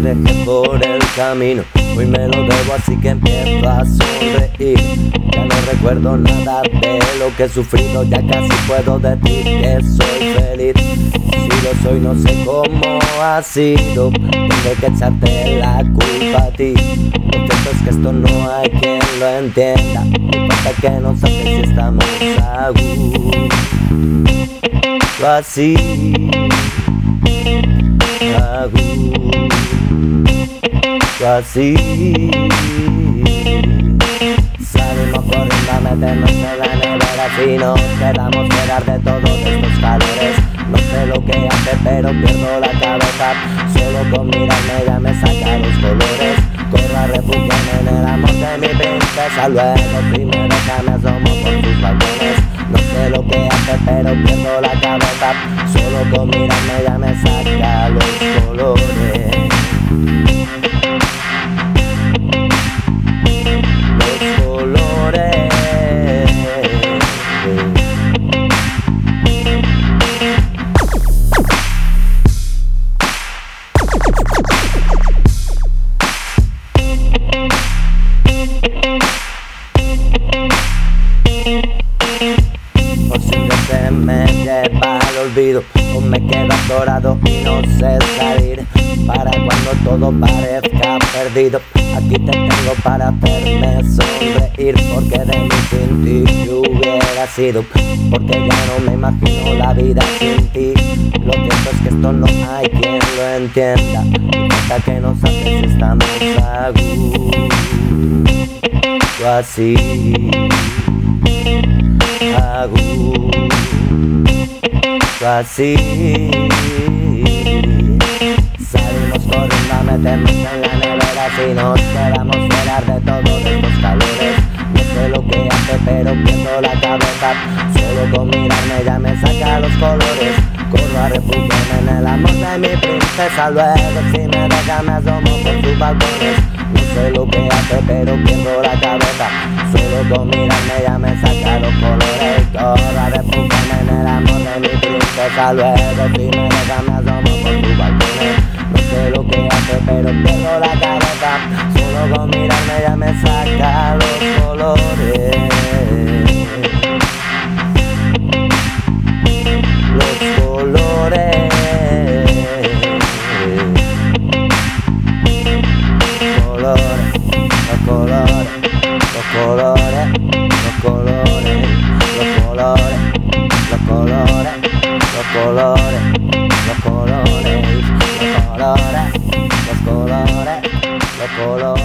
te dejé por el camino. Hoy me lo debo, así que empiezo a sonreír. Ya no recuerdo nada de lo que he sufrido, ya casi puedo decir que soy feliz. Si lo soy, no sé cómo ha sido. Tengo que echarte la culpa a ti. Lo cierto es que esto no hay quien lo entienda. No importa que no sabes si estamos a gusto así. A gusto así. Salimos corriendo a meternos en la nevera. Si nos quedamos fuera de todos estos calores, no sé lo que hace pero pierdo la cabeza. Solo con mirarme ya me saca los colores. Corro a refugiarme en el amor de mi princesa. Luego primero que me asomo por tus balcones. No sé lo que hace pero pierdo la cabeza. Solo con mirarme ya me saca los colores. Me lleva al olvido, o me quedo atorado y no sé salir. Para cuando todo parezca perdido, aquí te tengo para hacerme sonreír. Porque de mí sin ti yo hubiera sido, porque ya no me imagino la vida sin ti. Lo cierto es que esto no hay quien lo entienda. Hasta que nos haces si estamos a gusto así. A gusto así. Salimos corriendo a meternos en la nevera. Si nos quedamos fuera de todos estos calores, no sé lo que hace pero pierdo la cabeza. Solo con mirarme ya me saca los colores. Corro a refugiarme en el amor de mi princesa. Luego si me deja me asomo por sus balcones. No sé lo que hace pero pierdo la cabeza. Solo con mirarme ya me saca los colores. Corro a refugiarme en el amor de mi princesa. Luego si me deja me asomo por tus balcones. No sé lo que hace pero pierdo la cabeza. Solo con mirarme ya me saca los colores. Los colores. Los colores. Los colores. Los colores. Los colores. Los colores. Los colores. Los colores, los colores, los colores, los colores, los colores.